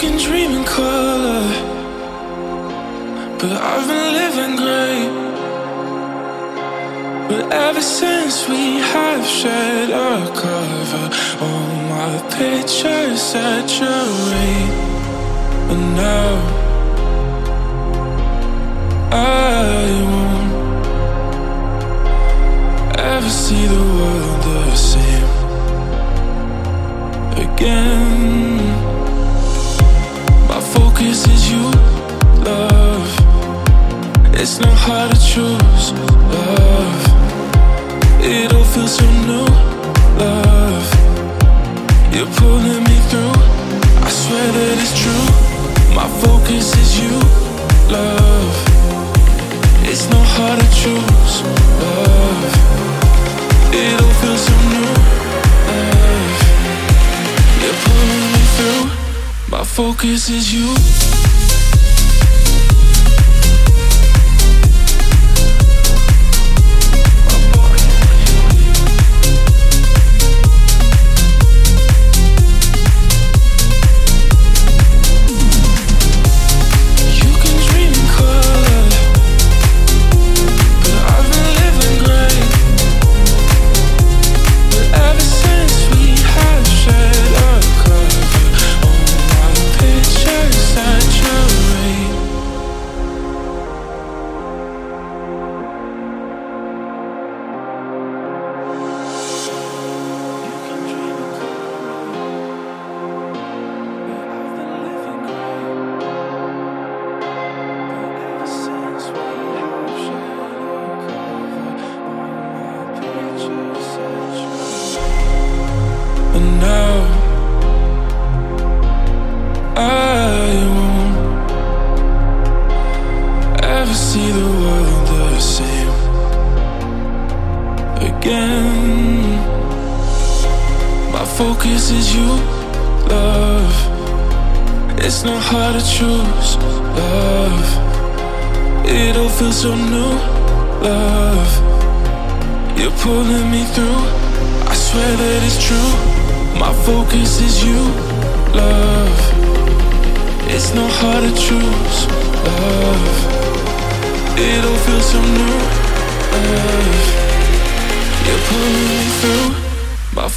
can dream in color, but I've been living grey. But ever since we have shared a cover, all my pictures said your weight. But now I won't ever see the world the same again. My focus is you, love. It's not hard to choose, love. It all feels so new, love. You're pulling me through, I swear that it's true. My focus is you, love. It's not hard to choose, love. It all feels so new, love. You're pulling me through, my focus is you.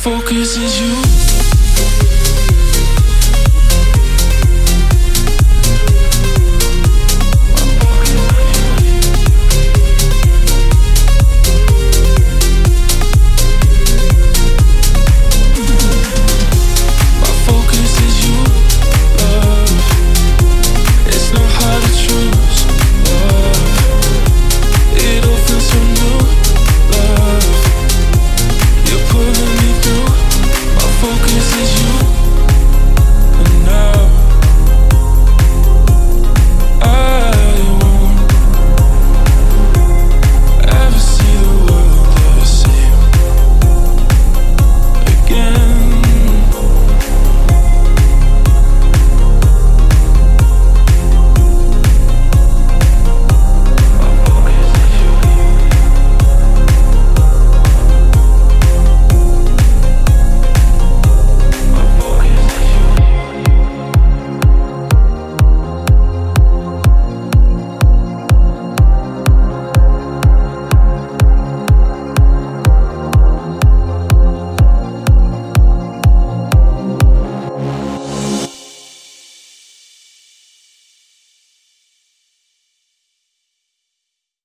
Focus is you.